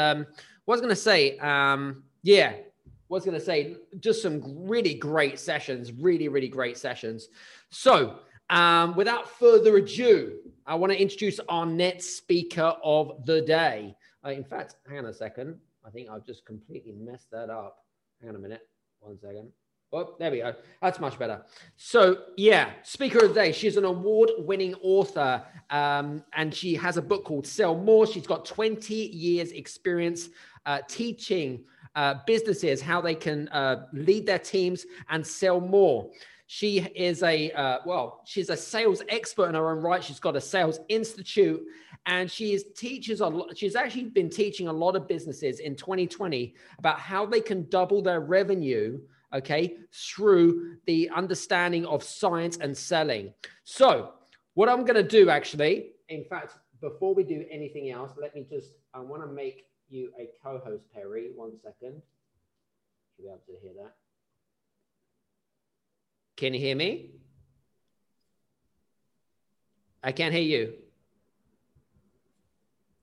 I was going to say just some really great sessions, really great sessions. So without further ado, I want to introduce our next speaker of the day. In fact, hang on a second. I think I've just completely messed that up. Hang on a minute. 1 second. Oh, there we go. That's much better. So yeah, speaker of the day. She's an award-winning author, and she has a book called Sell More. She's got 20 years experience teaching businesses how they can lead their teams and sell more. She is a, well, she's a sales expert in her own right. She's got a sales institute, and she is teaches a lot. She's actually been teaching a lot of businesses in 2020 about how they can double their revenue, okay, through the understanding of science and selling. So what I'm going to do actually, in fact, before we do anything else, let me just, I want to make you a co-host, Perry, 1 second. You'll be able to hear that. Can you hear me? I can't hear you.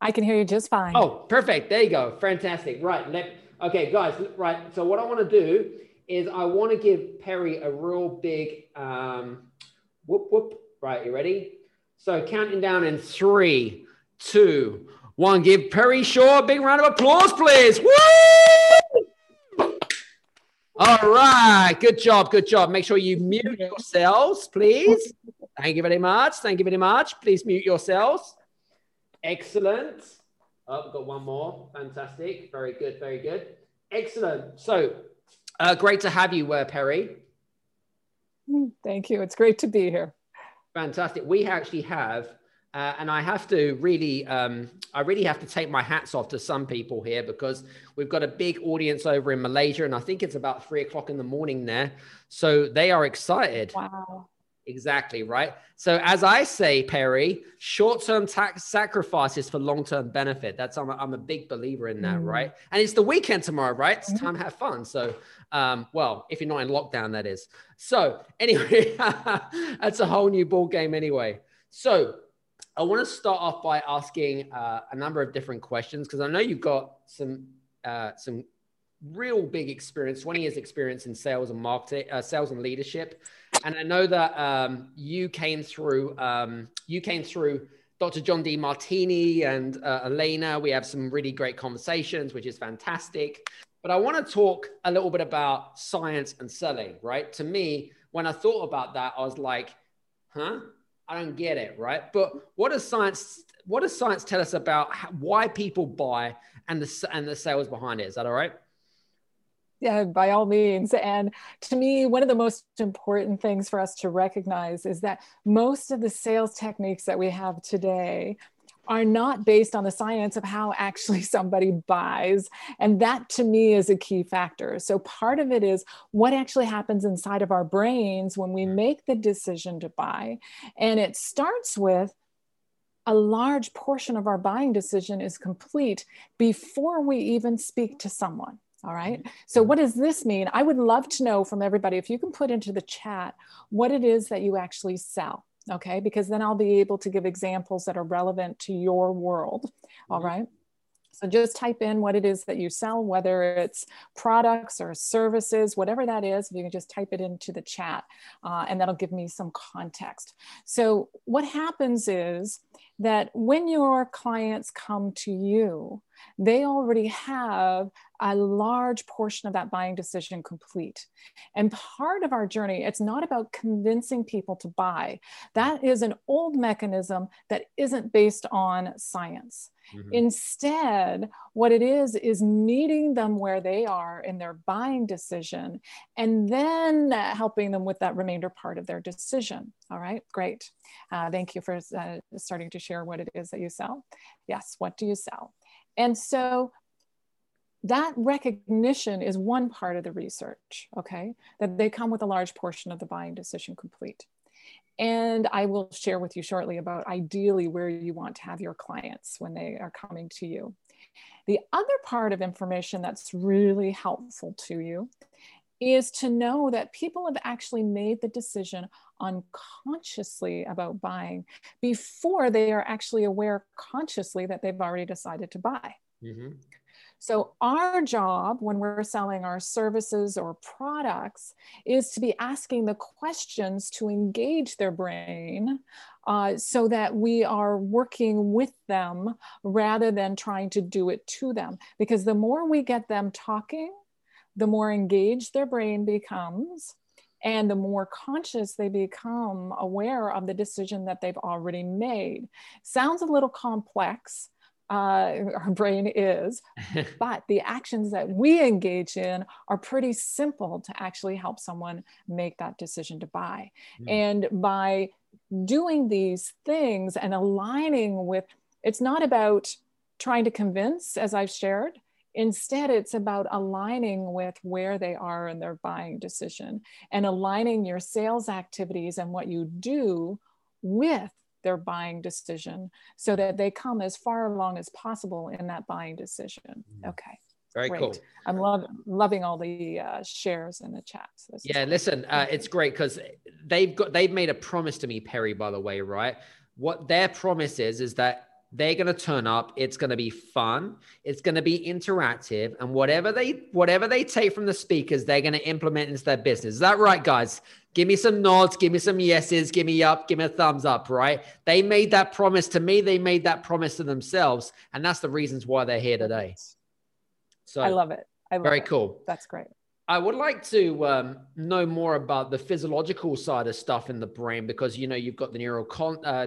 I can hear you just fine. Oh, perfect. There you go. Fantastic. Right. Okay, guys. Right. So what I want to do is I want to give Perry a real big whoop, whoop. Right. You ready? So counting down in 3, 2, 1. Give Perry Shaw a big round of applause, please. Woo! All right. Good job. Good job. Make sure you mute yourselves, please. Thank you very much. Thank you very much. Please mute yourselves. Excellent. Oh, we've got one more. Fantastic. Very good. Very good. Excellent. So great to have you, Perry. Thank you. It's great to be here. Fantastic. We actually have, and I have to really, I really have to take my hats off to some people here, because we've got a big audience over in Malaysia, and I think it's about 3 o'clock in the morning there. So they are excited. Wow. Exactly, right? So as I say, Perry, short-term tax sacrifices for long-term benefit. That's, I'm a big believer in that, right? And it's the weekend tomorrow, right? It's time to have fun. So, well, if you're not in lockdown, that is. So anyway, that's a whole new ball game anyway. So I want to start off by asking a number of different questions, because I know you've got some real big experience, 20 years experience in sales and marketing, sales and leadership. And I know that you came through Dr. John D. Martini and Elena. We have some really great conversations, which is fantastic. But I want to talk a little bit about science and selling, right? To me, when I thought about that, I was like, huh? I don't get it, right? But what does science tell us about why people buy and the sales behind it? Is that all right? Yeah, by all means. And to me, one of the most important things for us to recognize is that most of the sales techniques that we have today are not based on the science of how actually somebody buys. And that to me is a key factor. So part of it is what actually happens inside of our brains when we make the decision to buy. And it starts with a large portion of our buying decision is complete before we even speak to someone. All right. So what does this mean? I would love to know from everybody, if you can put into the chat what it is that you actually sell. Okay, because then I'll be able to give examples that are relevant to your world. All right. So just type in what it is that you sell, whether it's products or services, whatever that is, you can just type it into the chat and that'll give me some context. So what happens is that when your clients come to you, they already have a large portion of that buying decision complete. And part of our journey, it's not about convincing people to buy. That is an old mechanism that isn't based on science. Mm-hmm. Instead, what it is meeting them where they are in their buying decision, and then helping them with that remainder part of their decision. All right, great. Thank you for starting to share what it is that you sell. Yes, what do you sell? And so that recognition is one part of the research, okay? That they come with a large portion of the buying decision complete. And I will share with you shortly about ideally where you want to have your clients when they are coming to you. The other part of information that's really helpful to you is to know that people have actually made the decision unconsciously about buying before they are actually aware consciously that they've already decided to buy. Mm-hmm. So our job when we're selling our services or products is to be asking the questions to engage their brain so that we are working with them rather than trying to do it to them. Because the more we get them talking, the more engaged their brain becomes, and the more conscious they become aware of the decision that they've already made. Sounds a little complex, our brain is, but the actions that we engage in are pretty simple to actually help someone make that decision to buy. Yeah. And by doing these things and aligning with, it's not about trying to convince, as I've shared. Instead, it's about aligning with where they are in their buying decision and aligning your sales activities and what you do with their buying decision so that they come as far along as possible in that buying decision. Okay. Very great. Cool. I'm loving all the shares in the chat. So yeah, listen, it's great because they've made a promise to me, Perry, by the way, right? What their promise is that they're going to turn up. It's going to be fun. It's going to be interactive, and whatever they take from the speakers, they're going to implement into their business. Is that right, guys? Give me some nods. Give me some yeses. Give me a thumbs up. Right? They made that promise to me. They made that promise to themselves, and that's the reasons why they're here today. So I love it. I love very it. Cool. That's great. I would like to know more about the physiological side of stuff in the brain because you know you've got the neural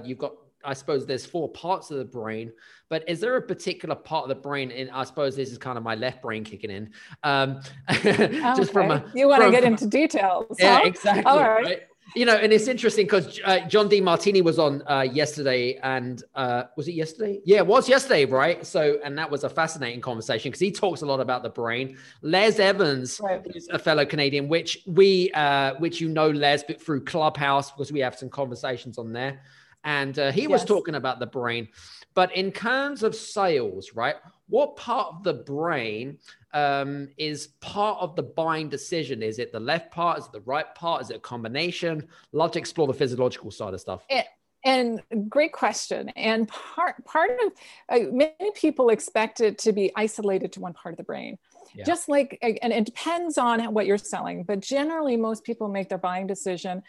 you've got. I suppose there's four parts of the brain, but is there a particular part of the brain? And I suppose this is kind of my left brain kicking in. Just okay. You want to get into details. Yeah, huh? Exactly. All right. Right? You know, and it's interesting because John D. Martini was on yesterday and was it yesterday? Yeah, it was yesterday, right? So, and that was a fascinating conversation because he talks a lot about the brain. Les Evans is a fellow Canadian, which we, which you know Les, but through Clubhouse because we have some conversations on there. And he was talking about the brain, but in terms of sales, right? What part of the brain is part of the buying decision? Is it the left part? Is it the right part? Is it a combination? Love to explore the physiological side of stuff. And great question. And part of many people expect it to be isolated to one part of the brain. Yeah. Just like, and it depends on what you're selling, but generally most people make their buying decision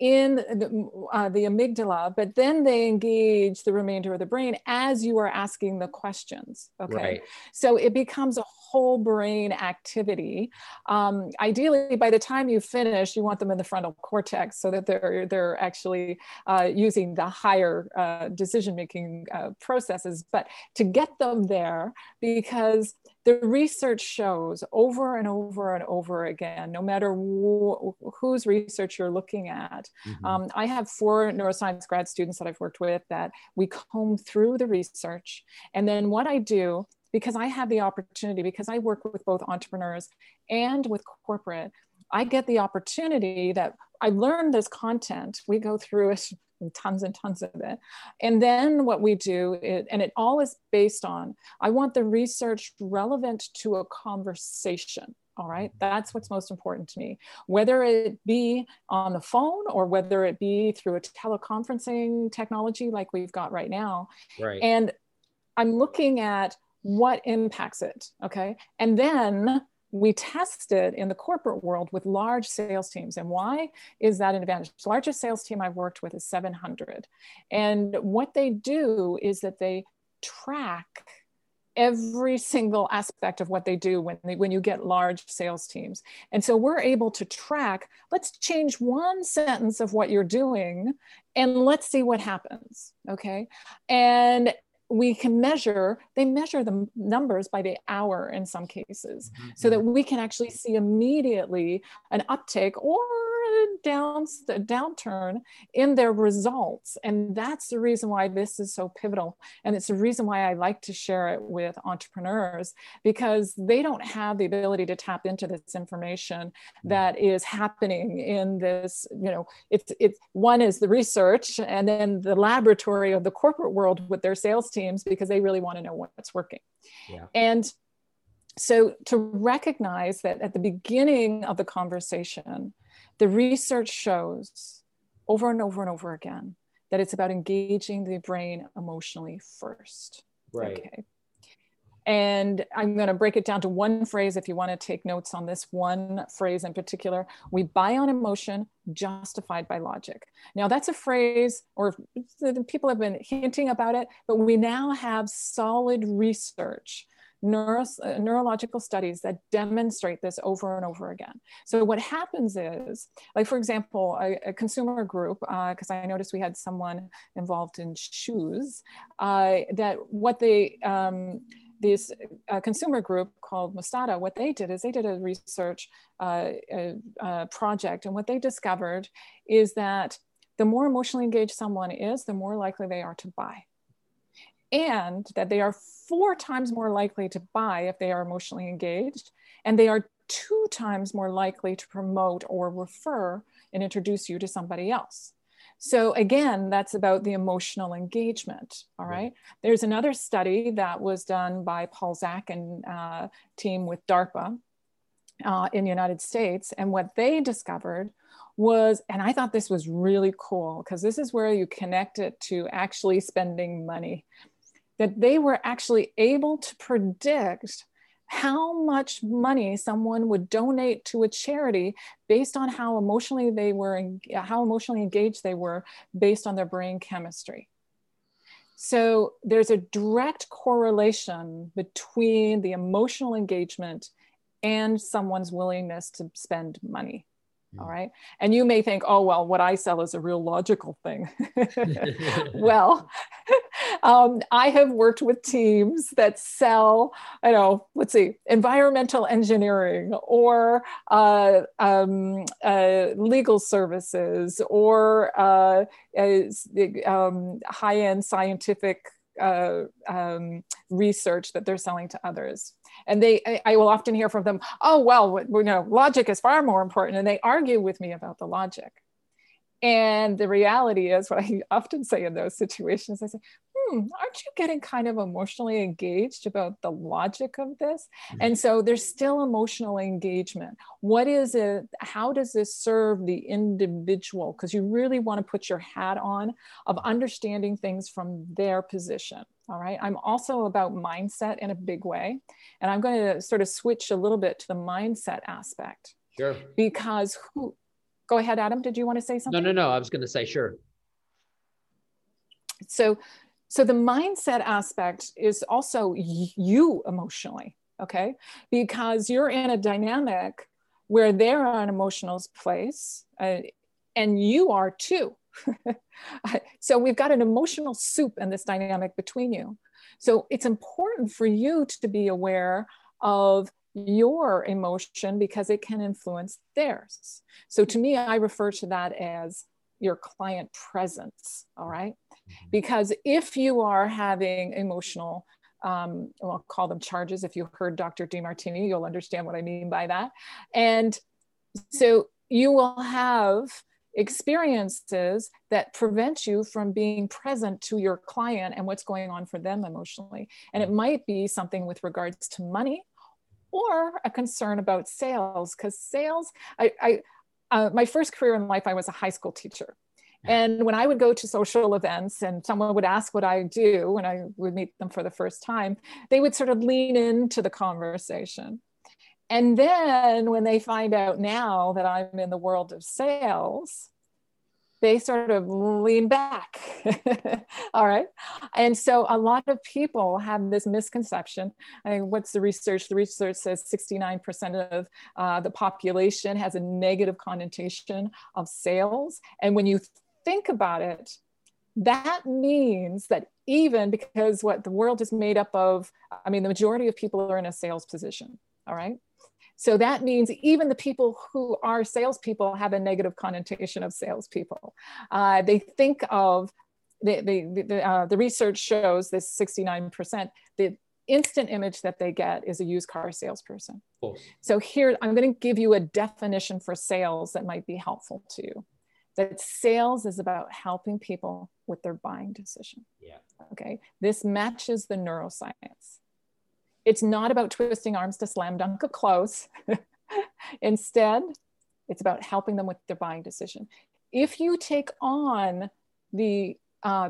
in the amygdala, but then they engage the remainder of the brain as you are asking the questions. Okay. Right. So it becomes a whole brain activity. Ideally, by the time you finish, you want them in the frontal cortex so that they're actually using the higher decision-making processes, but to get them there because the research shows over and over and over again, no matter whose research you're looking at. Mm-hmm. I have four neuroscience grad students that I've worked with that we comb through the research. And then what I do, because I have the opportunity, because I work with both entrepreneurs and with corporate, I get the opportunity that I learn this content. We go through it, and tons of it. And then what we do, and it all is based on, I want the research relevant to a conversation. All right. That's what's most important to me, whether it be on the phone or whether it be through a teleconferencing technology like we've got right now. Right. And I'm looking at what impacts it. Okay. And then we test it in the corporate world with large sales teams. And why is that an advantage? The largest sales team I've worked with is 700. And what they do is that they track every single aspect of what they do when you get large sales teams. And so we're able to track, let's change one sentence of what you're doing and let's see what happens, okay? And we can measure the numbers by the hour in some cases, mm-hmm. so that we can actually see immediately an uptake or a downturn in their results. And that's the reason why this is so pivotal. And it's the reason why I like to share it with entrepreneurs, because they don't have the ability to tap into this information that is happening in this, you know, it's one is the research and then the laboratory of the corporate world with their sales teams, because they really want to know what's working. Yeah. And so to recognize that at the beginning of the conversation, the research shows over and over and over again that it's about engaging the brain emotionally first. Right. Okay. And I'm going to break it down to one phrase if you want to take notes on this one phrase in particular. We buy on emotion, justified by logic. Now that's a phrase, or people have been hinting about it, but we now have solid research, neurological studies that demonstrate this over and over again. So what happens is, like for example, a consumer group, because I noticed we had someone involved in shoes, that what they, this consumer group called Mustata, what they did is they did a research project. And what they discovered is that the more emotionally engaged someone is, the more likely they are to buy. And that they are 4 times more likely to buy if they are emotionally engaged. And they are 2 times more likely to promote or refer and introduce you to somebody else. So again, that's about the emotional engagement, all right? There's another study that was done by Paul Zak and team with DARPA in the United States. And what they discovered was, and I thought this was really cool because this is where you connect it to actually spending money, that they were actually able to predict how much money someone would donate to a charity based on how emotionally they were, how emotionally engaged they were based on their brain chemistry. So there's a direct correlation between the emotional engagement and someone's willingness to spend money. All right. And you may think, oh, well, what I sell is a real logical thing. Well, I have worked with teams that sell, I know, let's see, environmental engineering or legal services or high-end scientific research that they're selling to others. And they, I will often hear from them, oh, well, you know, logic is far more important. And they argue with me about the logic. And the reality is what I often say in those situations, I say, aren't you getting kind of emotionally engaged about the logic of this? And so there's still emotional engagement. What is it? How does this serve the individual? Because you really want to put your hat on of understanding things from their position. All right. I'm also about mindset in a big way. And I'm going to sort of switch a little bit to the mindset aspect. Sure. Because who, go ahead, Adam, did you want to say something? No. I was going to say, sure. So the mindset aspect is also you emotionally, okay? Because you're in a dynamic where they're an emotional place and you are too. So we've got an emotional soup in this dynamic between you. So it's important for you to be aware of your emotion because it can influence theirs. So to me, I refer to that as your client presence, all right? Because if you are having emotional, I'll call them charges. If you heard Dr. D. Martini, you'll understand what I mean by that. And so you will have experiences that prevent you from being present to your client and what's going on for them emotionally. And it might be something with regards to money or a concern about sales, because sales, my first career in life, I was a high school teacher. And when I would go to social events and someone would ask what I do, when I would meet them for the first time, they would sort of lean into the conversation. And then when they find out now that I'm in the world of sales, they sort of lean back, all right? And so a lot of people have this misconception. I mean, what's the research? The research says 69% of the population has a negative connotation of sales. And when you think about it, that means that even because what the world is made up of, I mean, the majority of people are in a sales position, all right? So that means even the people who are salespeople have a negative connotation of salespeople. They think of, the research shows this 69%, the instant image that they get is a used car salesperson. Cool. So here, I'm going to give you a definition for sales that might be helpful to you. That sales is about helping people with their buying decision. Yeah. Okay. This matches the neuroscience. It's not about twisting arms to slam dunk a close. Instead, it's about helping them with their buying decision. If you take on the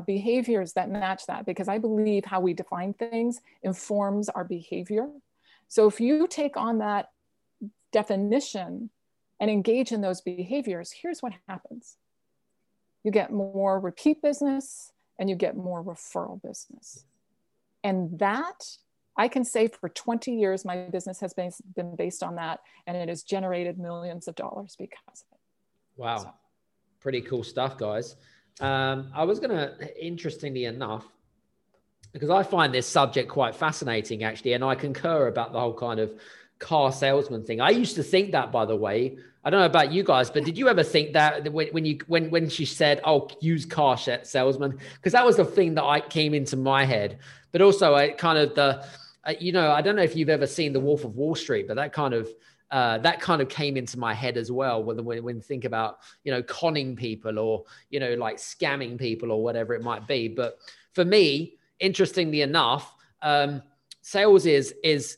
behaviors that match that, because I believe how we define things informs our behavior. So if you take on that definition and engage in those behaviors, here's what happens. You get more repeat business and you get more referral business. And that, I can say for 20 years, my business has been based on that, and it has generated millions of dollars because of it. Wow. So. Pretty cool stuff, guys. I was going to, interestingly enough, because I find this subject quite fascinating, actually, and I concur about the whole kind of car salesman thing. I used to think that, by the way. I don't know about you guys, but did you ever think that when she said, "Oh, use car salesman," because that was the thing that came into my head. But also, I don't know if you've ever seen The Wolf of Wall Street, but that kind of came into my head as well when think about conning people or like scamming people or whatever it might be. But for me, interestingly enough, sales is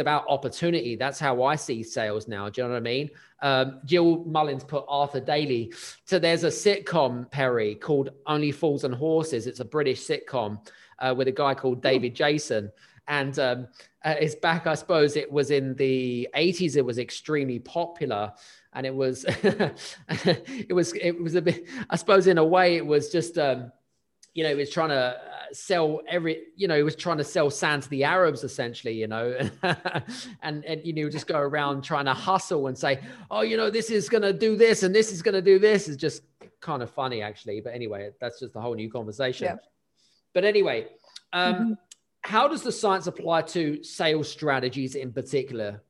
about opportunity. That's how I see sales now. Do you know what I mean? Jill Mullins put Arthur Daly. So there's a sitcom, Perry, called Only Fools and Horses. It's a British sitcom with a guy called David Jason. And it's back, I suppose, it was in the 80s. It was extremely popular. And it was, it was a bit, I suppose in a way it was just, it was trying to sell he was trying to sell sand to the Arabs, essentially, and just go around trying to hustle and say, oh, this is going to do this and this is going to do this. Is just kind of funny, actually. But anyway, that's just a whole new conversation. Yeah. But anyway, how does the science apply to sales strategies in particular?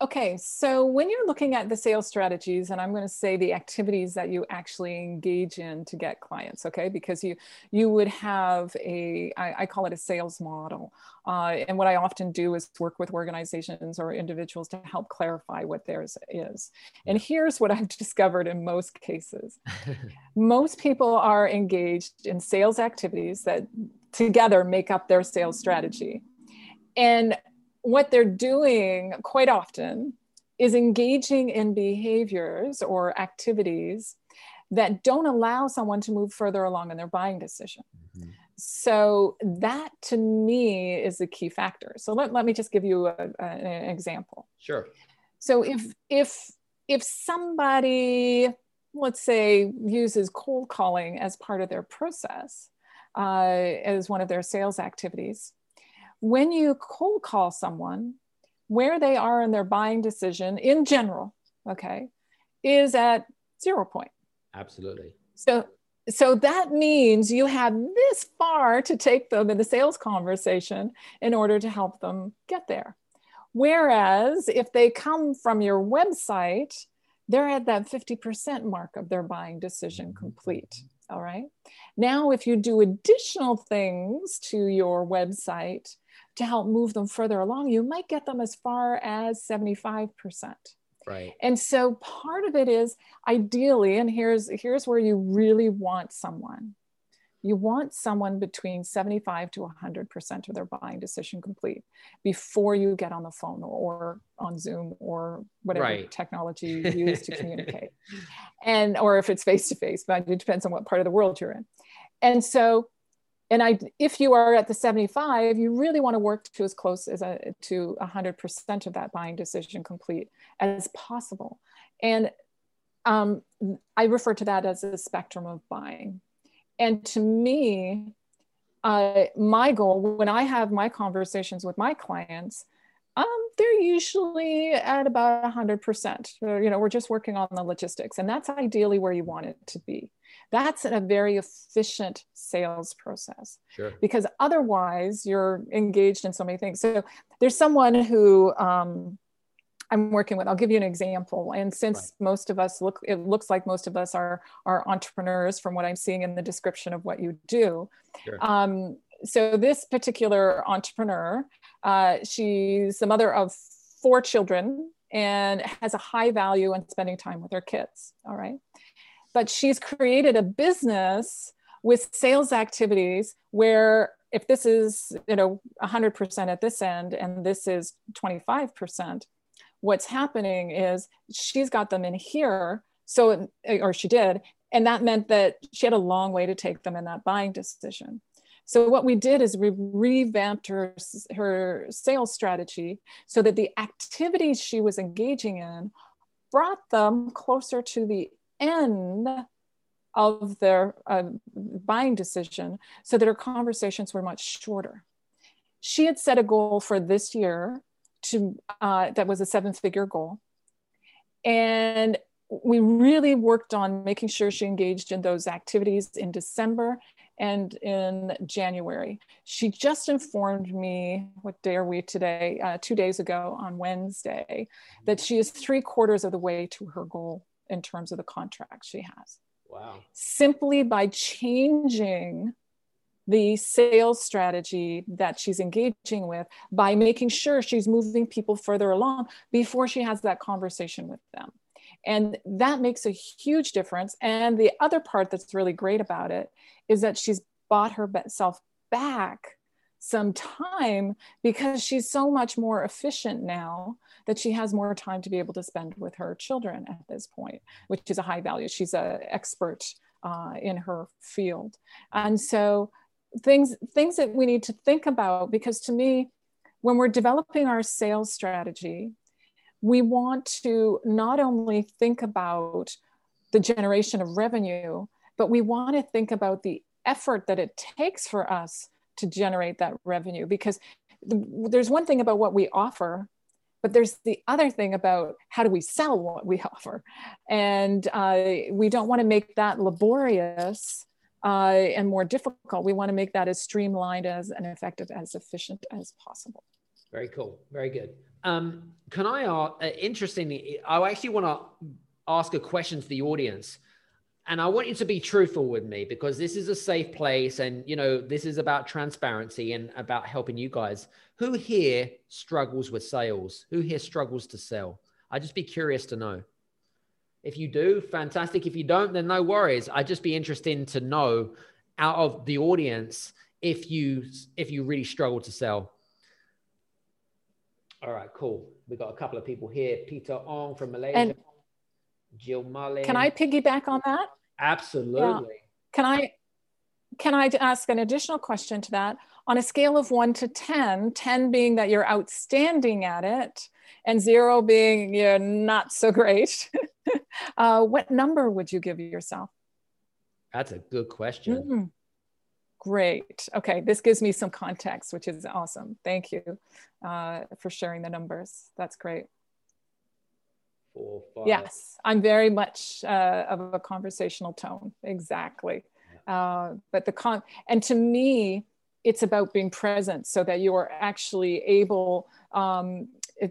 Okay. So when you're looking at the sales strategies, and I'm going to say the activities that you actually engage in to get clients, okay? Because you would have I call it a sales model. And what I often do is work with organizations or individuals to help clarify what theirs is. And here's what I've discovered in most cases. Most people are engaged in sales activities that together make up their sales strategy. And what they're doing quite often is engaging in behaviors or activities that don't allow someone to move further along in their buying decision. Mm-hmm. So that to me is the key factor. So let me just give you an example. Sure. So if somebody, let's say, uses cold calling as part of their process, as one of their sales activities, when you cold call someone, where they are in their buying decision in general, okay, is at 0 point. Absolutely. So that means you have this far to take them in the sales conversation in order to help them get there. Whereas if they come from your website, they're at that 50% mark of their buying decision complete. All right. Now, if you do additional things to your website to help move them further along, you might get them as far as 75%. Right. And so part of it is ideally, and here's where you really want someone. You want someone between 75 to 100% of their buying decision complete before you get on the phone or on Zoom or whatever technology you use to communicate. And, or if it's face-to-face, but it depends on what part of the world you're in. And so, if you are at the 75, you really want to work to as close as to 100% of that buying decision complete as possible. And I refer to that as a spectrum of buying. And to me, my goal, when I have my conversations with my clients, they're usually at about 100%. We're just working on the logistics, and that's ideally where you want it to be. That's a very efficient sales process. Sure. Because otherwise you're engaged in so many things. So there's someone who I'm working with, I'll give you an example. And since most of us it looks like most of us are entrepreneurs from what I'm seeing in the description of what you do. Sure. So this particular entrepreneur, she's the mother of 4 children and has a high value in spending time with her kids. All right. But she's created a business with sales activities where if this is, 100% at this end, and this is 25%, what's happening is she's got them in here. So, or she did. And that meant that she had a long way to take them in that buying decision. So what we did is we revamped her sales strategy so that the activities she was engaging in brought them closer to the end of their buying decision so that her conversations were much shorter. She had set a goal for this year to that was a seven-figure goal. And we really worked on making sure she engaged in those activities in December and in January. She just informed me, what day are we today? 2 days ago on Wednesday, that she is 3/4 of the way to her goal in terms of the contract she has. Wow. Simply by changing the sales strategy that she's engaging with, by making sure she's moving people further along before she has that conversation with them. And that makes a huge difference. And the other part that's really great about it is that she's bought herself back some time because she's so much more efficient now that she has more time to be able to spend with her children at this point, which is a high value. She's an expert in her field. And so things that we need to think about, because to me, when we're developing our sales strategy, we want to not only think about the generation of revenue, but we want to think about the effort that it takes for us to generate that revenue. Because there's one thing about what we offer, but there's the other thing about how do we sell what we offer. And we don't want to make that laborious and more difficult. We want to make that as streamlined as and effective, as efficient as possible. Very cool. Very good. Can I ask, interestingly, I actually want to ask a question to the audience, and I want you to be truthful with me, because this is a safe place. And, you know, this is about transparency and about helping you guys. Who here struggles with sales? Who here struggles to sell? I'd just be curious to know. If you do, fantastic. If you don't, then no worries. I'd just be interested to know out of the audience, if you really struggle to sell. All right, cool. We got a couple of people here. Peter Ong from Malaysia. And Jill Mullen. Can I piggyback on that? Absolutely. Yeah. Can I ask an additional question to that? On a scale of 1 to 10, 10 being that you're outstanding at it and 0 being you're not so great, what number would you give yourself? That's a good question. Mm-hmm. Great. Okay. This gives me some context, which is awesome. Thank you for sharing the numbers. That's great. 4, 5. Yes. I'm very much of a conversational tone. Exactly. But and to me, it's about being present so that you are actually able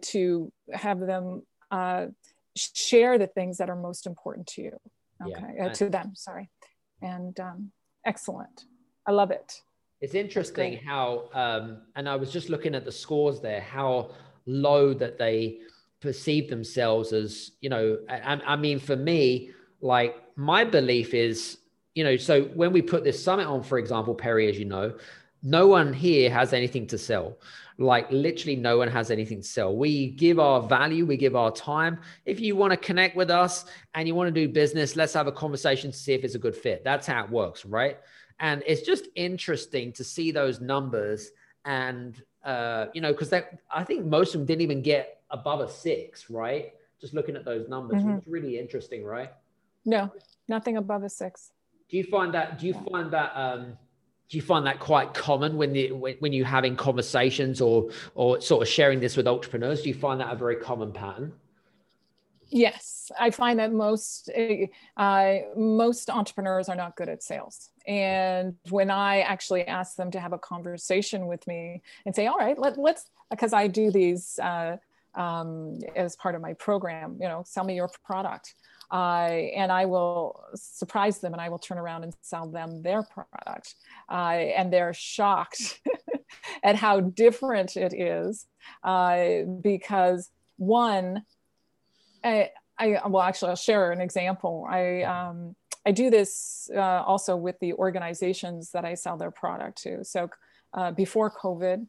to have them share the things that are most important to you. Okay. Yeah. To them. Sorry. And excellent. I love it. It's interesting how, and I was just looking at the scores there, how low that they perceive themselves as, you know, I mean, for me, like my belief is, you know, so when we put this summit on, for example, Perry, as you know, no one here has anything to sell. Like literally no one has anything to sell. We give our value, we give our time. If you want to connect with us and you want to do business, let's have a conversation to see if it's a good fit. That's how it works, right? And it's just interesting to see those numbers and, you know, because I think most of them didn't even get above a 6, right? Just looking at those numbers, mm-hmm. It's really interesting, right? No, nothing above a 6. Do you find that quite common when you're having conversations or sort of sharing this with entrepreneurs? Do you find that a very common pattern? Yes, I find that most entrepreneurs are not good at sales. And when I actually ask them to have a conversation with me and say, all right, let's, because I do these as part of my program, you know, sell me your product. And I will surprise them and I will turn around and sell them their product. And they're shocked at how different it is because one, I'll share an example. I do this also with the organizations that I sell their product to. So before COVID,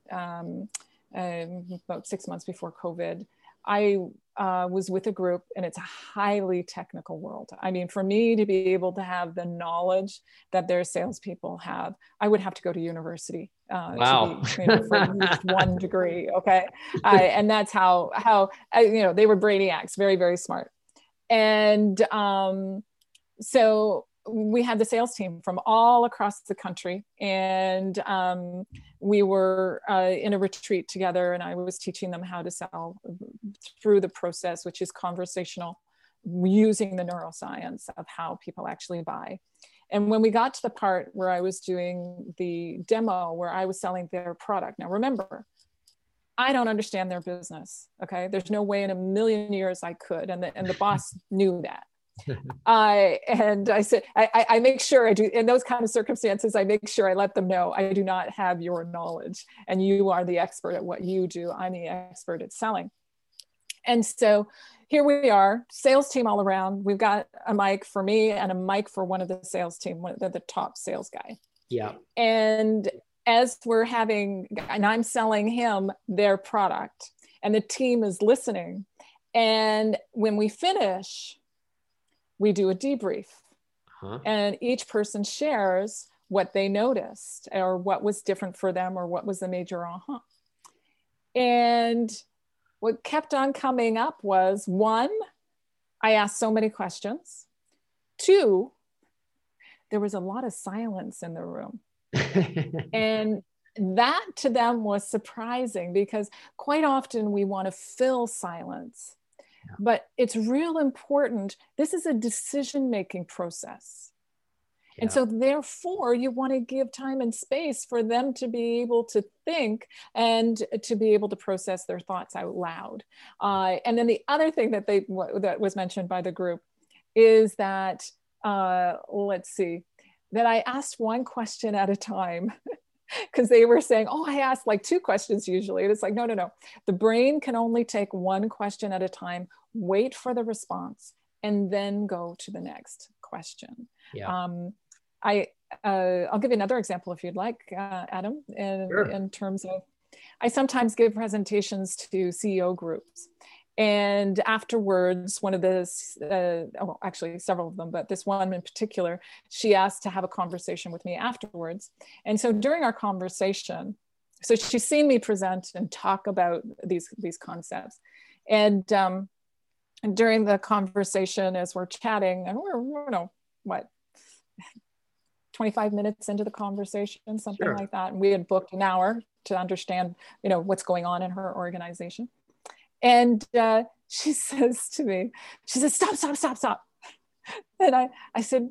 about 6 months before COVID, I was with a group, and it's a highly technical world. I mean, for me to be able to have the knowledge that their salespeople have, I would have to go to university to be, for at least one degree. Okay, and that's how they were brainiacs, very, very smart. And so we had the sales team from all across the country, and we were in a retreat together, and I was teaching them how to sell through the process, which is conversational, using the neuroscience of how people actually buy. And when we got to the part where I was doing the demo, where I was selling their product. Now, remember, I don't understand their business. Okay. There's no way in a million years I could. And the boss knew that. And I said, I make sure I do, in those kind of circumstances, I make sure I let them know I do not have your knowledge, and you are the expert at what you do. I'm the expert at selling. And so here we are, sales team all around. We've got a mic for me and a mic for one of the sales team, the top sales guy. Yeah. And as we're having, and I'm selling him their product, and the team is listening. And when we finish, we do a debrief, and each person shares what they noticed or what was different for them or what was the major uh-huh. And what kept on coming up was, one, I asked so many questions. Two, there was a lot of silence in the room. And that to them was surprising, because quite often we want to fill silence. But it's real important. This is a decision-making process. Yeah. And so therefore you want to give time and space for them to be able to think and to be able to process their thoughts out loud. And then the other thing that that was mentioned by the group is that, that I asked one question at a time. Because they were saying, oh, I asked like two questions usually. And it's like, no. The brain can only take one question at a time, wait for the response, and then go to the next question. Yeah. I'll give you another example if you'd like, Adam, in terms of, I sometimes give presentations to CEO groups. And afterwards, one of the, actually several of them, but this one in particular, she asked to have a conversation with me afterwards. And so during our conversation, so she's seen me present and talk about these concepts. And during the conversation, as we're chatting, and we're, 25 minutes into the conversation, something like that. And we had booked an hour to understand, what's going on in her organization. And she says to me, stop. And I said,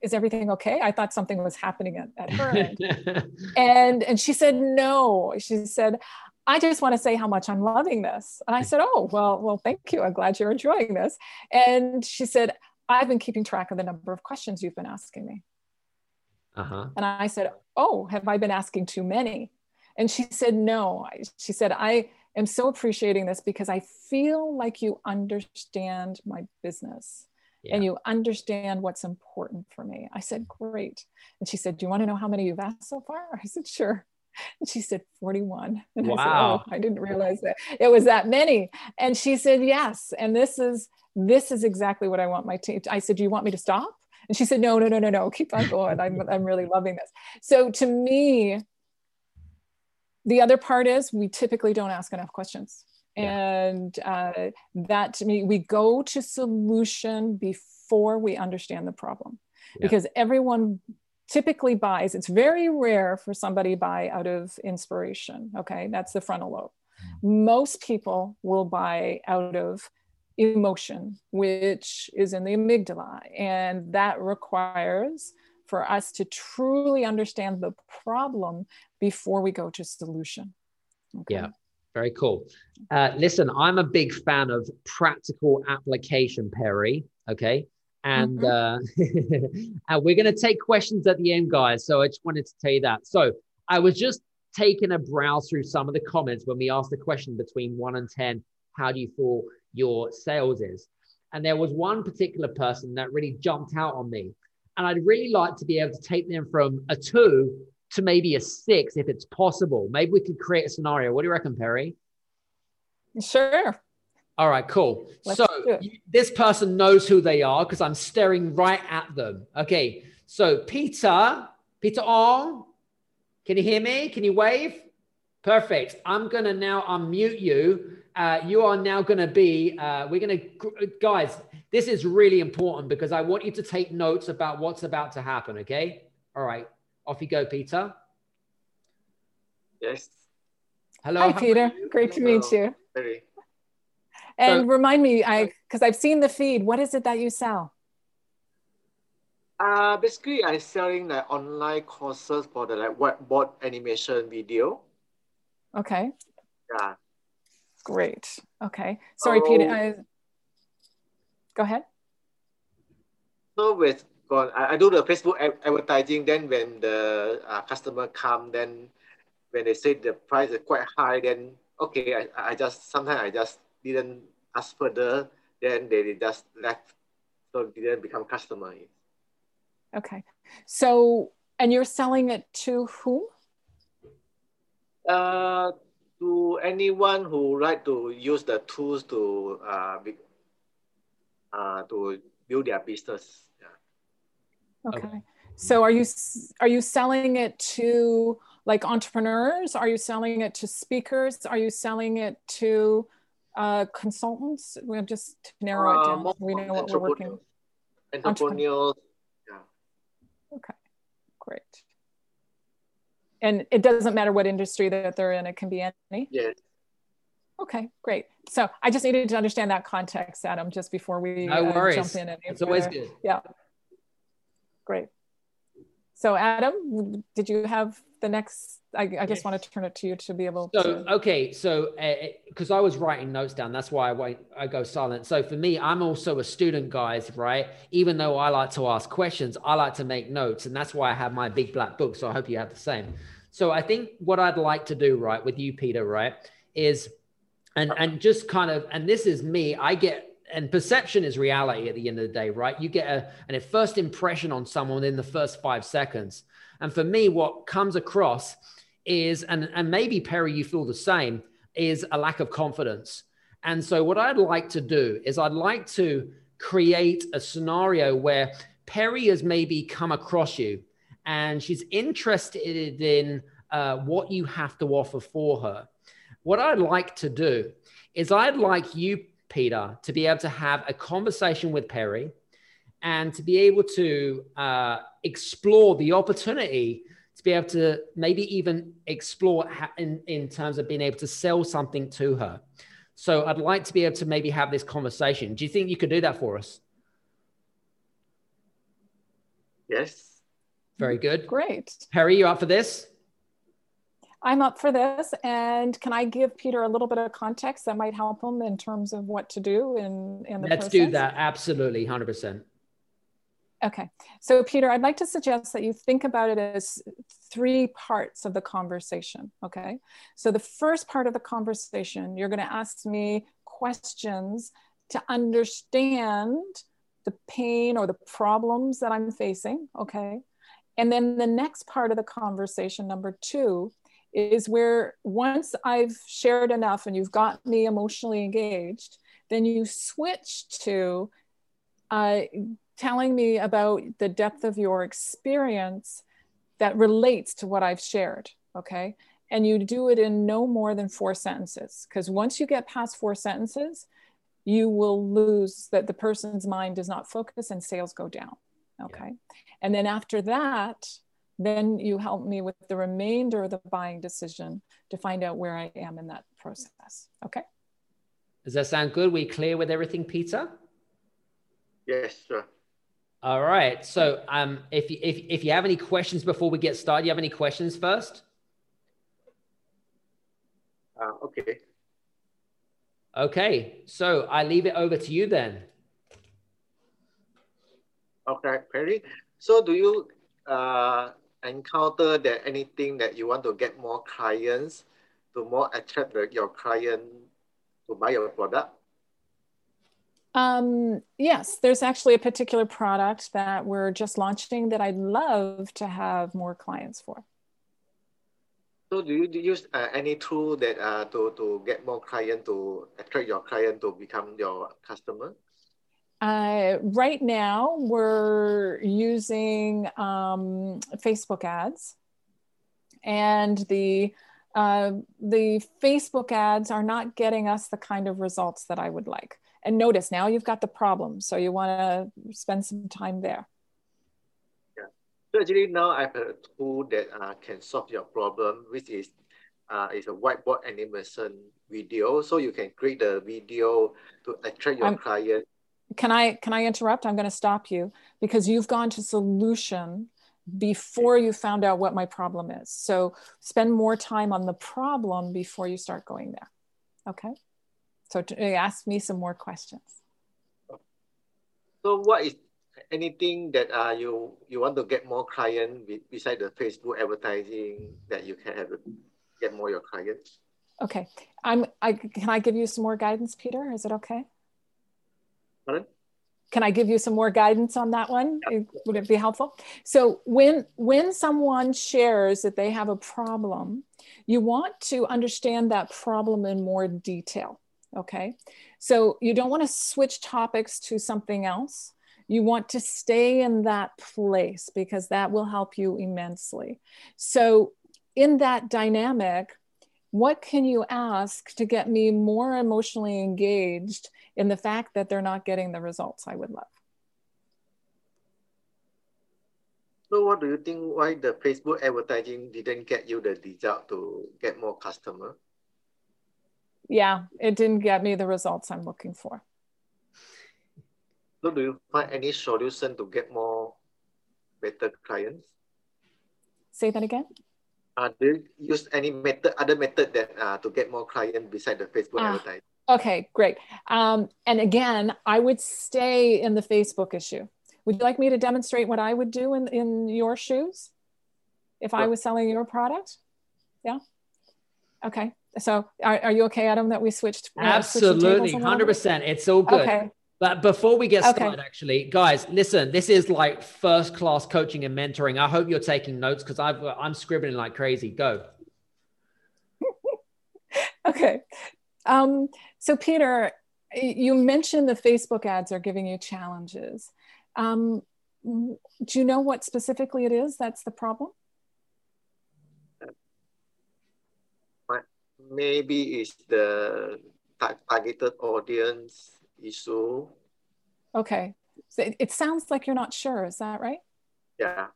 is everything okay? I thought something was happening at her end. And she said, no. She said, I just want to say how much I'm loving this. And I said, oh, well, thank you. I'm glad you're enjoying this. And she said, I've been keeping track of the number of questions you've been asking me. Uh-huh. And I said, oh, have I been asking too many? And she said, no. She said, I'm so appreciating this because I feel like you understand my business and you understand what's important for me. I said, great. And she said, do you want to know how many you've asked so far? I said, sure. And she said, 41. And wow. I said, oh, I didn't realize that it was that many. And she said, yes. And this is exactly what I want my team. I said, do you want me to stop? And she said, no, keep on going. I'm really loving this. So to me, the other part is we typically don't ask enough questions. And that to me, we go to solution before we understand the problem because everyone typically buys. It's very rare for somebody buy out of inspiration. Okay. That's the frontal lobe. Most people will buy out of emotion, which is in the amygdala. And that requires for us to truly understand the problem before we go to solution. Okay. Yeah, very cool. Listen, I'm a big fan of practical application, Perry. Okay. And, and we're going to take questions at the end, guys. So I just wanted to tell you that. So I was just taking a browse through some of the comments when we asked the question between 1 and 10, how do you feel your sales is? And there was one particular person that really jumped out on me. And I'd really like to be able to take them from a 2 to maybe a 6, if it's possible. Maybe we could create a scenario. What do you reckon, Perry? Sure. All right, cool. So this person knows who they are because I'm staring right at them. Okay, so Peter Ong, can you hear me? Can you wave? Perfect. I'm going to now unmute you. You are now going to be, guys, this is really important because I want you to take notes about what's about to happen, okay? All right, off you go, Peter. Yes. Hello. Hi, Peter. Great to meet you. Perry. And remind me, because I've seen the feed, what is it that you sell? Basically, I'm selling like online courses for the like whiteboard animation video. Okay. Yeah. Great. Okay. Sorry, Peter. Go ahead. So with I do the Facebook advertising. Then when the customer come, then when they say the price is quite high, then okay, sometimes I just didn't ask further. Then they just left, so didn't become customer. Okay. So, and you're selling it to whom? To anyone who like to use the tools to build their business. Yeah. Okay. So are you selling it to like entrepreneurs? Are you selling it to speakers? Are you selling it to consultants? We'll just narrow it down. We know what we're working with. Entrepreneurs. Yeah. Okay. Great. And it doesn't matter what industry that they're in, it can be any? Yes. Okay, great. So I just needed to understand that context, Adam, just before we jump in. It's always good. Yeah, great. So Adam, did you have the next, I just want to turn it to you to be able to. Okay, so because I was writing notes down, that's why I go silent. So for me, I'm also a student, guys, right? Even though I like to ask questions, I like to make notes, and that's why I have my big black book. So I hope you have the same. So I think what I'd like to do, right, with you, Peter, right, is, and just kind of, and this is me, I get, and perception is reality at the end of the day, right? You get a first impression on someone within the first 5 seconds. And for me, what comes across is, and maybe Perry, you feel the same, is a lack of confidence. And so what I'd like to do is I'd like to create a scenario where Perry has maybe come across you and she's interested in what you have to offer for her. What I'd like to do is I'd like you, Peter, to be able to have a conversation with Perry and to be able to explore the opportunity to be able to maybe even explore in terms of being able to sell something to her. So I'd like to be able to maybe have this conversation. Do you think you could do that for us? Yes. Very good. Great. Perry, you up for this? I'm up for this, and can I give Peter a little bit of context that might help him in terms of what to do in the process? Let's do that, absolutely, 100%. Okay, so Peter, I'd like to suggest that you think about it as three parts of the conversation, okay? So the first part of the conversation, you're gonna ask me questions to understand the pain or the problems that I'm facing, okay? And then the next part of the conversation, number two, is where once I've shared enough and you've got me emotionally engaged, then you switch to telling me about the depth of your experience that relates to what I've shared, okay? And you do it in no more than 4 sentences, because once you get past 4 sentences, you will lose that the person's mind does not focus and sales go down, okay? Yeah. And then after that, then you help me with the remainder of the buying decision to find out where I am in that process, okay? Does that sound good? We clear with everything, Peter? Yes, sure. All right, so if you have any questions before we get started, you have any questions first? Okay. Okay, so I leave it over to you then. Okay, Perry, so do you, encounter that anything that you want to get more clients, to more attract your client to buy your product? Yes, there's actually a particular product that we're just launching that I'd love to have more clients for. So do you use any tool that to get more client, to attract your client to become your customer? Right now, we're using Facebook ads, and the Facebook ads are not getting us the kind of results that I would like. And notice now you've got the problem, so you want to spend some time there. So actually now I have a tool that can solve your problem, which is a whiteboard animation video. So you can create a video to attract your client. Can I interrupt? I'm going to stop you because you've gone to solution before you found out what my problem is. So spend more time on the problem before you start going there. Okay. So ask me some more questions. So what is anything that you want to get more client besides the Facebook advertising that you can have to get more your clients? Okay, can I give you some more guidance, Peter? Is it okay? Pardon? Can I give you some more guidance on that one? Yeah. Would it be helpful? So when someone shares that they have a problem, you want to understand that problem in more detail. Okay, so you don't want to switch topics to something else. You want to stay in that place because that will help you immensely. So in that dynamic, what can you ask to get me more emotionally engaged in the fact that they're not getting the results I would love? So what do you think, why the Facebook advertising didn't get you the result to get more customer? Yeah, it didn't get me the results I'm looking for. So do you find any solution to get more better clients? Say that again? Do you use any method, other method that to get more clients besides the Facebook advertising? Okay, great. And again, I would stay in the Facebook issue. Would you like me to demonstrate what I would do in your shoes if I was selling your product? Yeah? Okay. So are you okay, Adam, that we switched? Absolutely, 100%. It's all good. Okay. But before we get started, actually, guys, listen, this is like first-class coaching and mentoring. I hope you're taking notes because I'm scribbling like crazy. Go. Okay. So, Peter, you mentioned the Facebook ads are giving you challenges. Do you know what specifically it is that's the problem? Maybe it's the targeted audience issue. Okay. So it sounds like you're not sure. Is that right? Yeah.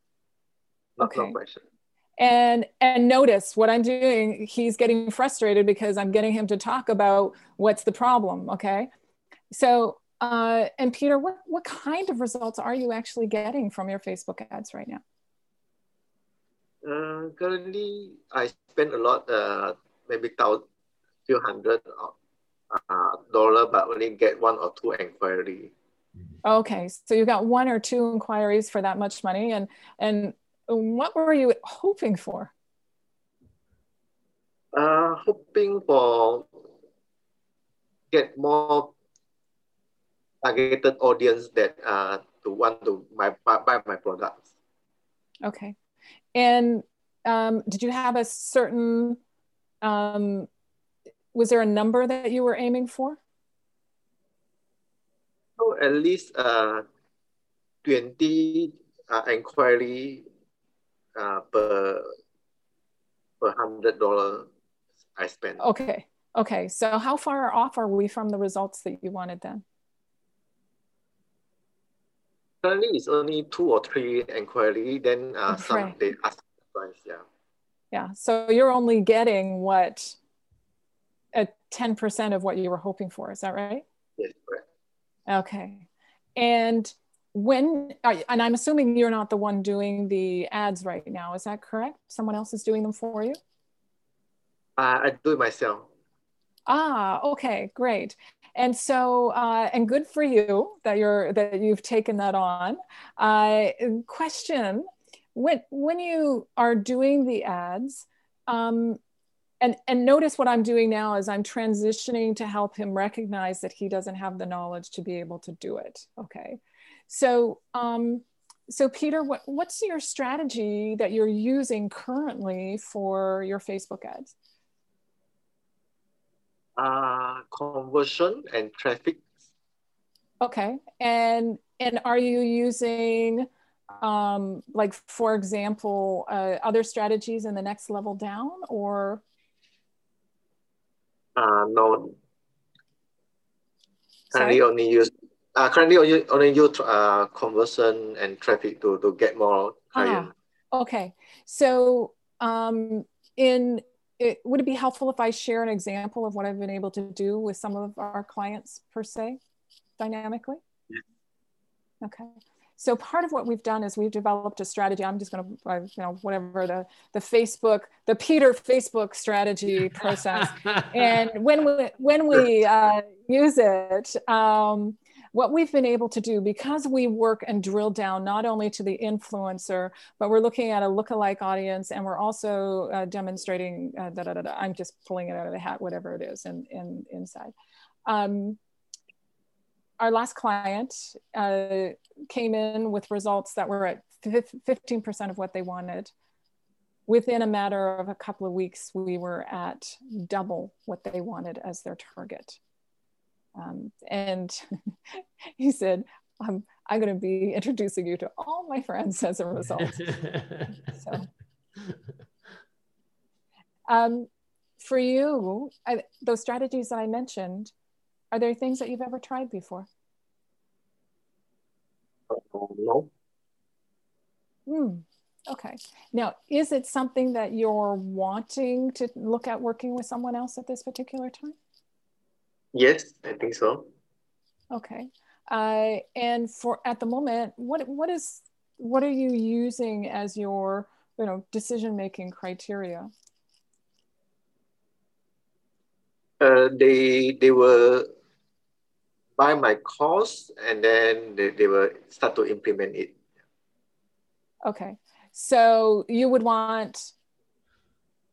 No question. And notice what I'm doing. He's getting frustrated because I'm getting him to talk about what's the problem. Okay. So, and Peter, what kind of results are you actually getting from your Facebook ads right now? Currently, I spend a lot, maybe few hundred dollar, but only get one or two inquiries. Okay, so you got one or two inquiries for that much money, and what were you hoping for? Hoping for get more targeted audience that to want to buy my products. Okay, and did you have a certain was there a number that you were aiming for? So at least 20 inquiry per $100 I spent. Okay. Okay. So how far off are we from the results that you wanted then? Currently, it's only 2 or 3 inquiry. Then some they ask the price. Yeah. Yeah. So you're only getting what? At 10% of what you were hoping for. Is that right? Yes, correct. Okay. And and I'm assuming you're not the one doing the ads right now. Is that correct? Someone else is doing them for you? I do it myself. Ah, okay, great. And so, and good for you that you've taken that on. Question, when you are doing the ads, and notice what I'm doing now is I'm transitioning to help him recognize that he doesn't have the knowledge to be able to do it. Okay. So So Peter, what's your strategy that you're using currently for your Facebook ads? Conversion and traffic. Okay, and are you using, like for example, other strategies in the next level down, or? No. Sorry? Currently only use conversion and traffic to get more clients. Ah, okay, so would it be helpful if I share an example of what I've been able to do with some of our clients per se, dynamically? Yeah. Okay, so part of what we've done is we've developed a strategy. I'm just gonna, whatever the Facebook, the Peter Facebook strategy process. And when we use it, what we've been able to do, because we work and drill down not only to the influencer, but we're looking at a lookalike audience, and we're also demonstrating, I'm just pulling it out of the hat, whatever it is inside. Our last client came in with results that were at 15% of what they wanted. Within a matter of a couple of weeks, we were at double what they wanted as their target. And he said, I'm going to be introducing you to all my friends as a result. So, for you, those strategies that I mentioned, are there things that you've ever tried before? No. Okay. Now, is it something that you're wanting to look at working with someone else at this particular time? Yes, I think so. Okay, and for at the moment, what are you using as your decision making criteria? They will buy my course, and then they will start to implement it. Okay, so you would want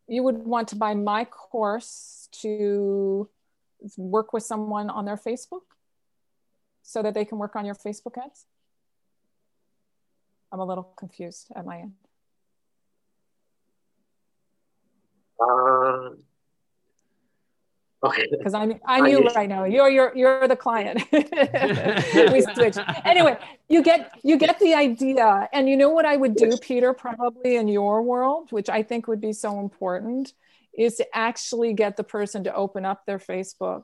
to buy my course to work with someone on their Facebook so that they can work on your Facebook ads? I'm a little confused at my end. Okay. Because I'm you right now. You're the client. We switched. Anyway, you get the idea. And you know what I would do, Peter, probably in your world, which I think would be so important, is to actually get the person to open up their Facebook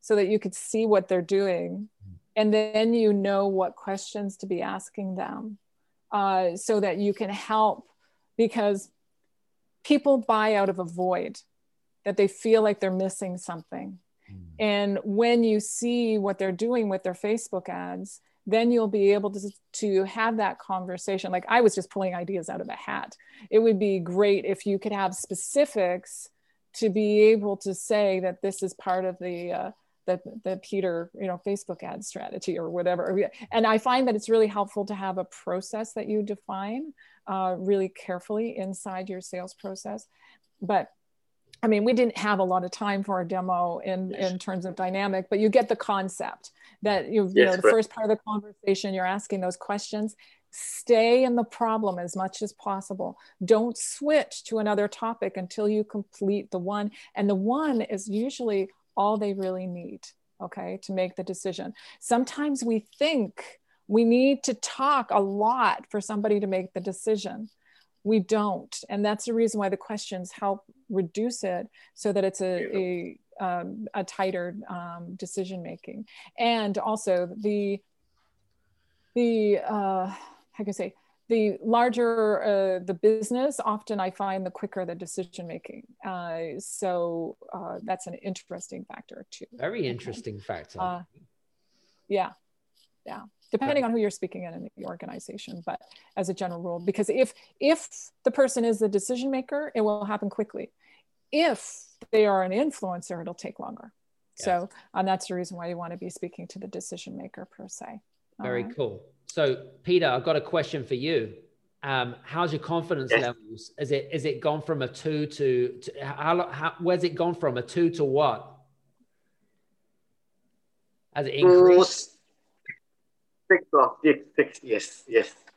so that you could see what they're doing. And then you know what questions to be asking them so that you can help, because people buy out of a void that they feel like they're missing something. And when you see what they're doing with their Facebook ads, then you'll be able to have that conversation. Like I was just pulling ideas out of a hat. It would be great if you could have specifics to be able to say that this is part of the Peter, Facebook ad strategy or whatever. And I find that it's really helpful to have a process that you define really carefully inside your sales process. But I mean, we didn't have a lot of time for a demo in terms of dynamic, but you get the concept that the first part of the conversation, you're asking those questions. Stay in the problem as much as possible. Don't switch to another topic until you complete the one. And the one is usually all they really need, okay, to make the decision. Sometimes we think we need to talk a lot for somebody to make the decision. We don't. And that's the reason why the questions help reduce it so that it's a tighter decision-making. And also the larger the business, often I find the quicker the decision-making. So that's an interesting factor too. Very interesting factor. Yeah. Depending on who you're speaking in the organization, but as a general rule, because if the person is the decision maker, it will happen quickly. If they are an influencer, it'll take longer. Yes. So that's the reason why you want to be speaking to the decision maker per se. Very cool. So Peter, I've got a question for you. How's your confidence levels? Is it gone from a two to how where's it gone from a two to what? Has it increased? Six, yes.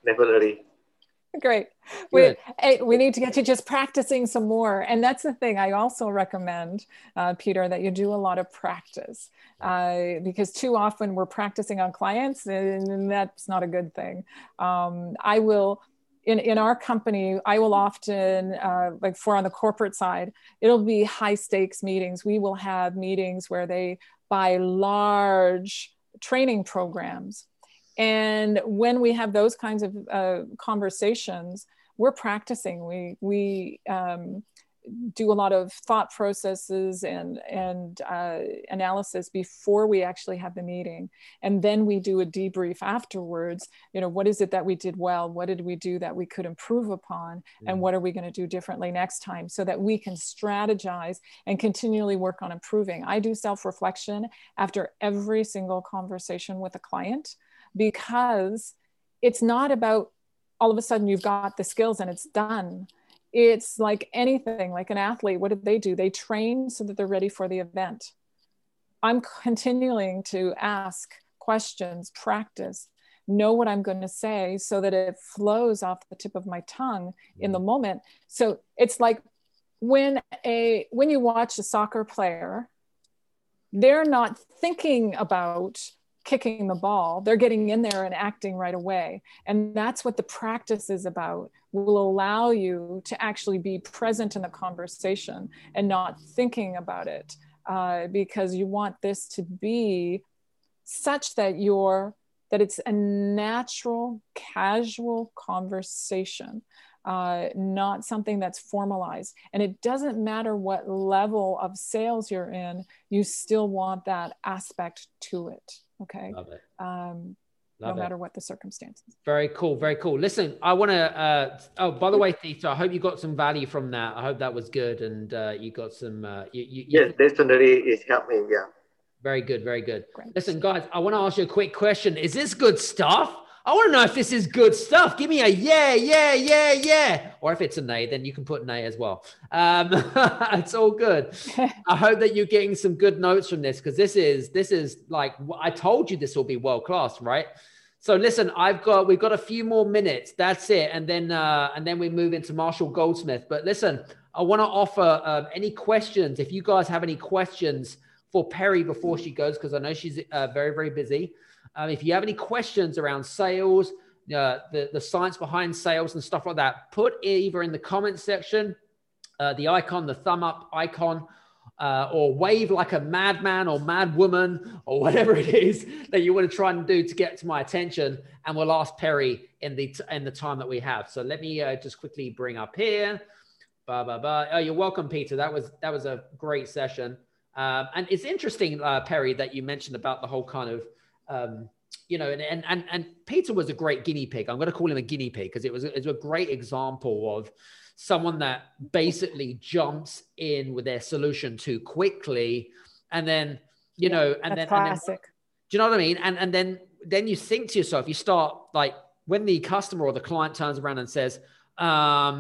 nebulary. Great. We need to get you just practicing some more. And that's the thing I also recommend, Peter, that you do a lot of practice, because too often we're practicing on clients, and that's not a good thing. I will, in our company, I will often, like for on the corporate side, it'll be high stakes meetings. We will have meetings where they buy large training programs. And when we have those kinds of conversations, we're practicing. We do a lot of thought processes and analysis before we actually have the meeting, and then we do a debrief afterwards. You know, what is it that we did well? What did we do that we could improve upon? And what are we going to do differently next time, so that we can strategize and continually work on improving. I do self-reflection after every single conversation with a client, because it's not about all of a sudden you've got the skills and it's done. It's like anything, like an athlete. What do? They train so that they're ready for the event. I'm continuing to ask questions, practice, know what I'm going to say so that it flows off the tip of my tongue in the moment. So it's like when you watch a soccer player, they're not thinking about kicking the ball, they're getting in there and acting right away. And that's what the practice is about, will allow you to actually be present in the conversation and not thinking about it, because you want this to be such that that it's a natural, casual conversation, not something that's formalized. And it doesn't matter what level of sales you're in, you still want that aspect to it. Okay. Love it. No matter what the circumstances. Very cool. Very cool. Listen, I want to, by the way, Theta, I hope you got some value from that. I hope that was good. And you got some, yes, definitely it helped me. Yeah. Very good. Very good. Great. Listen, guys, I want to ask you a quick question. Is this good stuff? I want to know if this is good stuff. Give me a yeah. Or if it's a nay, then you can put nay as well. It's all good. I hope that you're getting some good notes from this, because this is like, I told you this will be world class, right? So listen, we've got a few more minutes. That's it. And then we move into Marshall Goldsmith. But listen, I want to offer any questions. If you guys have any questions for Perry before she goes, because I know she's very, very busy. If you have any questions around sales, the science behind sales and stuff like that, put either in the comment section, the icon, the thumb up icon, or wave like a madman or mad woman or whatever it is that you want to try and do to get to my attention. And we'll ask Perry in the time that we have. So let me just quickly bring up here. Oh, you're welcome, Peter. That was a great session. And it's interesting, Perry, that you mentioned about the whole kind of, and Peter was a great guinea pig. I'm going to call him a guinea pig because it was a great example of someone that basically jumps in with their solution too quickly. And then, classic. Do you know what I mean? And then you think to yourself, you start like when the customer or the client turns around and says, I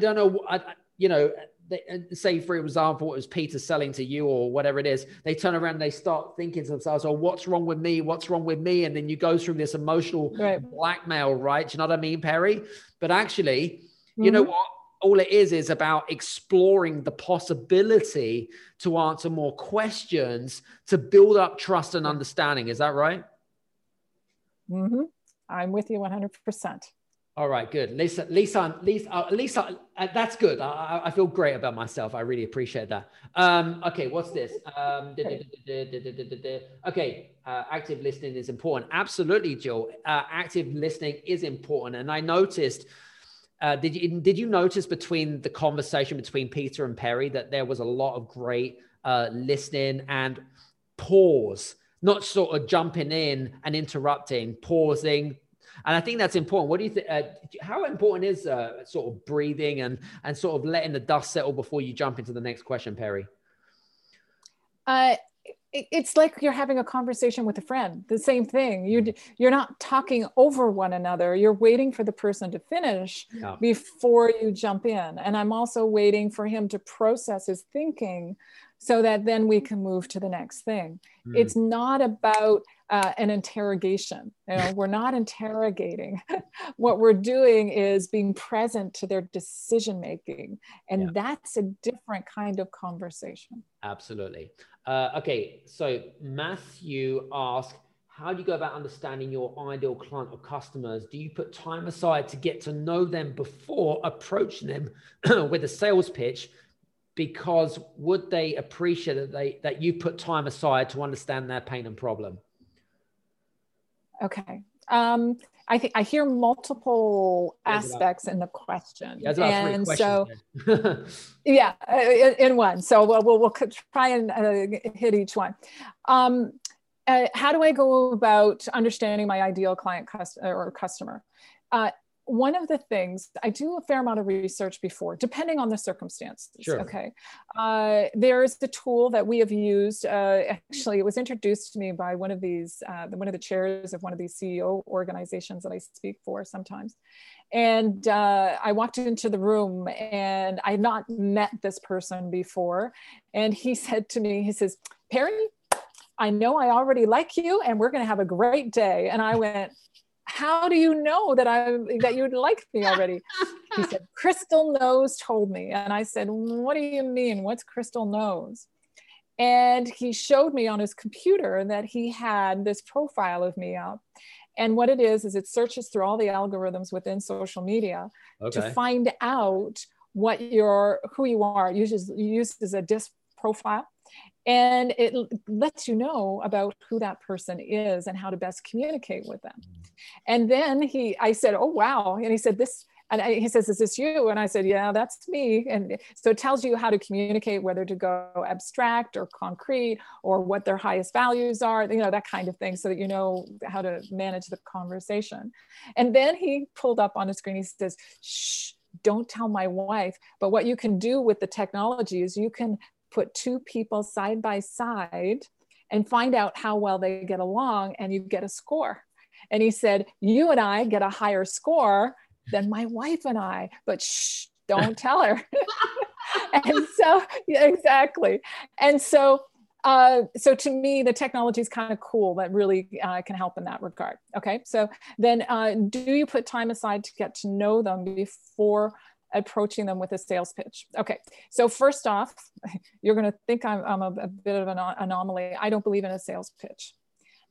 don't know, say, for example, it was Peter selling to you or whatever it is, they turn around and they start thinking to themselves, oh, what's wrong with me? What's wrong with me? And then you go through this emotional blackmail, right? Do you know what I mean, Perry? But actually, you know what? All it is about exploring the possibility to answer more questions, to build up trust and understanding. Is that right? I'm with you 100%. All right, good. Lisa, that's good. I feel great about myself. I really appreciate that. Okay, what's this? Okay, active listening is important. Absolutely, Jill. Active listening is important. And I noticed, did you notice between the conversation between Peter and Perry that there was a lot of great listening and pause, not sort of jumping in and interrupting, pausing. And I think that's important. What do you think? How important is sort of breathing and sort of letting the dust settle before you jump into the next question, Perry? It's like you're having a conversation with a friend. The same thing. You're not talking over one another. You're waiting for the person to finish before you jump in. And I'm also waiting for him to process his thinking so that then we can move to the next thing. Mm. It's not about an interrogation. You know, we're not interrogating. What we're doing is being present to their decision-making. And that's a different kind of conversation. Absolutely. Okay, so Matthew asks, how do you go about understanding your ideal client or customers? Do you put time aside to get to know them before approaching them with a sales pitch? Because would they appreciate that you put time aside to understand their pain and problem? Okay, I think I hear multiple aspects in the question, and so yeah, in one. So we'll try and hit each one. How do I go about understanding my ideal client or customer? One of the things, I do a fair amount of research before, depending on the circumstances, okay? There is the tool that we have used, actually it was introduced to me by one of these, one of the chairs of one of these CEO organizations that I speak for sometimes. And I walked into the room and I had not met this person before. And he said to me, he says, Perry, I know I already like you and we're gonna have a great day. And I went, how do you know that you'd like me already? He said, Crystal Nose told me. And I said, what do you mean? What's Crystal Nose? And he showed me on his computer that he had this profile of me up. And what it is it searches through all the algorithms within social media to find out who you are. It uses a DISC profile. And it lets you know about who that person is and how to best communicate with them. And then I said, oh, wow. And he said, he says, is this you? And I said, yeah, that's me. And so it tells you how to communicate, whether to go abstract or concrete or what their highest values are, you know, that kind of thing, so that you know how to manage the conversation. And then he pulled up on the screen, he says, shh, don't tell my wife. But what you can do with the technology is you can put two people side by side and find out how well they get along, and you get a score. And he said, you and I get a higher score than my wife and I, but shh, don't tell her. And so, yeah, exactly. And so, so to me, the technology is kind of cool that really can help in that regard. Okay, so then do you put time aside to get to know them before approaching them with a sales pitch? Okay, so first off, you're gonna think I'm a bit of an anomaly. I don't believe in a sales pitch.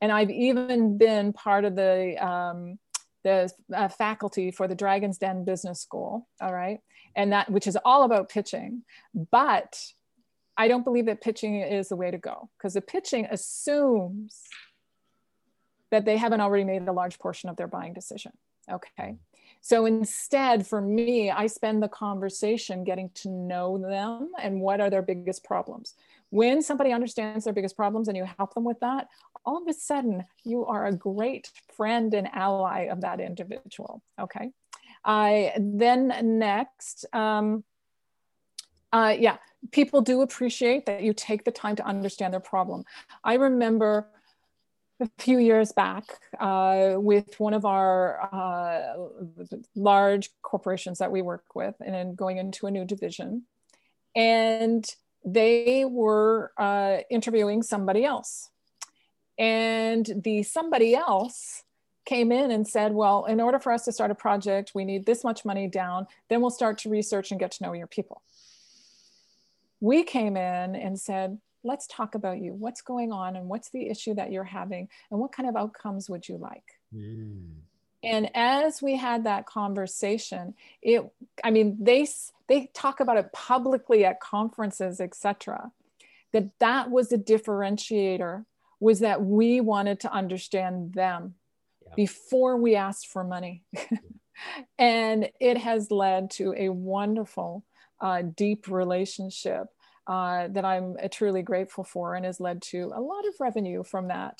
And I've even been part of the faculty for the Dragon's Den Business School, all right? And that, which is all about pitching, but I don't believe that pitching is the way to go, because the pitching assumes that they haven't already made a large portion of their buying decision, okay? So instead, for me, I spend the conversation getting to know them and what are their biggest problems. When somebody understands their biggest problems and you help them with that, all of a sudden, you are a great friend and ally of that individual, okay? Then next, people do appreciate that you take the time to understand their problem. I remember a few years back with one of our large corporations that we work with, and then going into a new division, and they were interviewing somebody else. And the somebody else came in and said, well, in order for us to start a project, we need this much money down, then we'll start to research and get to know your people. We came in and said, let's talk about you. What's going on and what's the issue that you're having and what kind of outcomes would you like? Mm. And as we had that conversation, they talk about it publicly at conferences, etc. That was the differentiator, was that we wanted to understand them before we asked for money. And it has led to a wonderful, deep relationship that I'm truly grateful for, and has led to a lot of revenue from that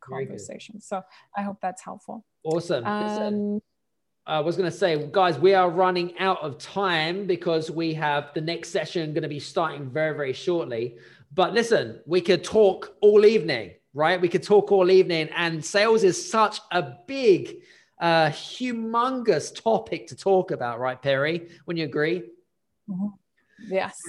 conversation. So I hope that's helpful. Awesome. Listen, I was going to say, guys, we are running out of time because we have the next session going to be starting very, very shortly. But listen, we could talk all evening, right? We could talk all evening, and sales is such a big, humongous topic to talk about, right, Perry? Wouldn't you agree? Mm-hmm. Yes.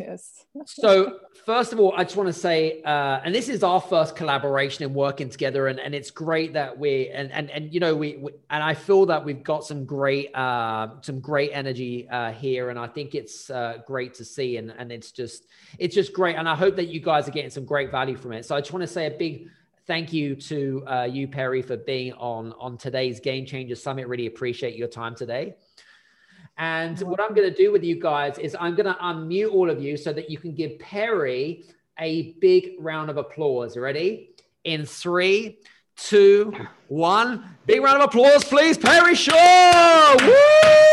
Yes. So first of all, I just want to say, and this is our first collaboration and working together, and it's great that we and you know we and I feel that we've got some great energy here, and I think it's great to see, and it's just great, and I hope that you guys are getting some great value from it. So I just want to say a big thank you to you, Perry, for being on today's Game Changers Summit. Really appreciate your time today. And what I'm going to do with you guys is I'm going to unmute all of you so that you can give Perry a big round of applause. Ready? In 3, 2, 1. Big round of applause, please. Perry Shaw! Woo!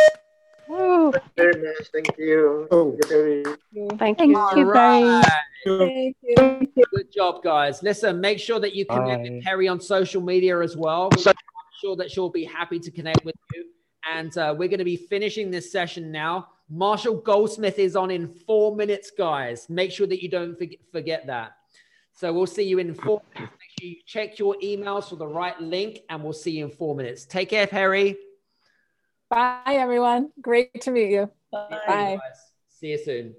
Woo. Thank you very much. Thank you. Oh. Thank you. All right. Thank you. Good job, guys. Listen, make sure that you connect with Perry on social media as well. I'm sure that she'll be happy to connect with you. And we're going to be finishing this session now. Marshall Goldsmith is on in 4 minutes, guys. Make sure that you don't forget that. So we'll see you in 4 minutes. Make sure you check your emails for the right link, and we'll see you in 4 minutes. Take care, Perry. Bye, everyone. Great to meet you. Bye. Bye. See you soon.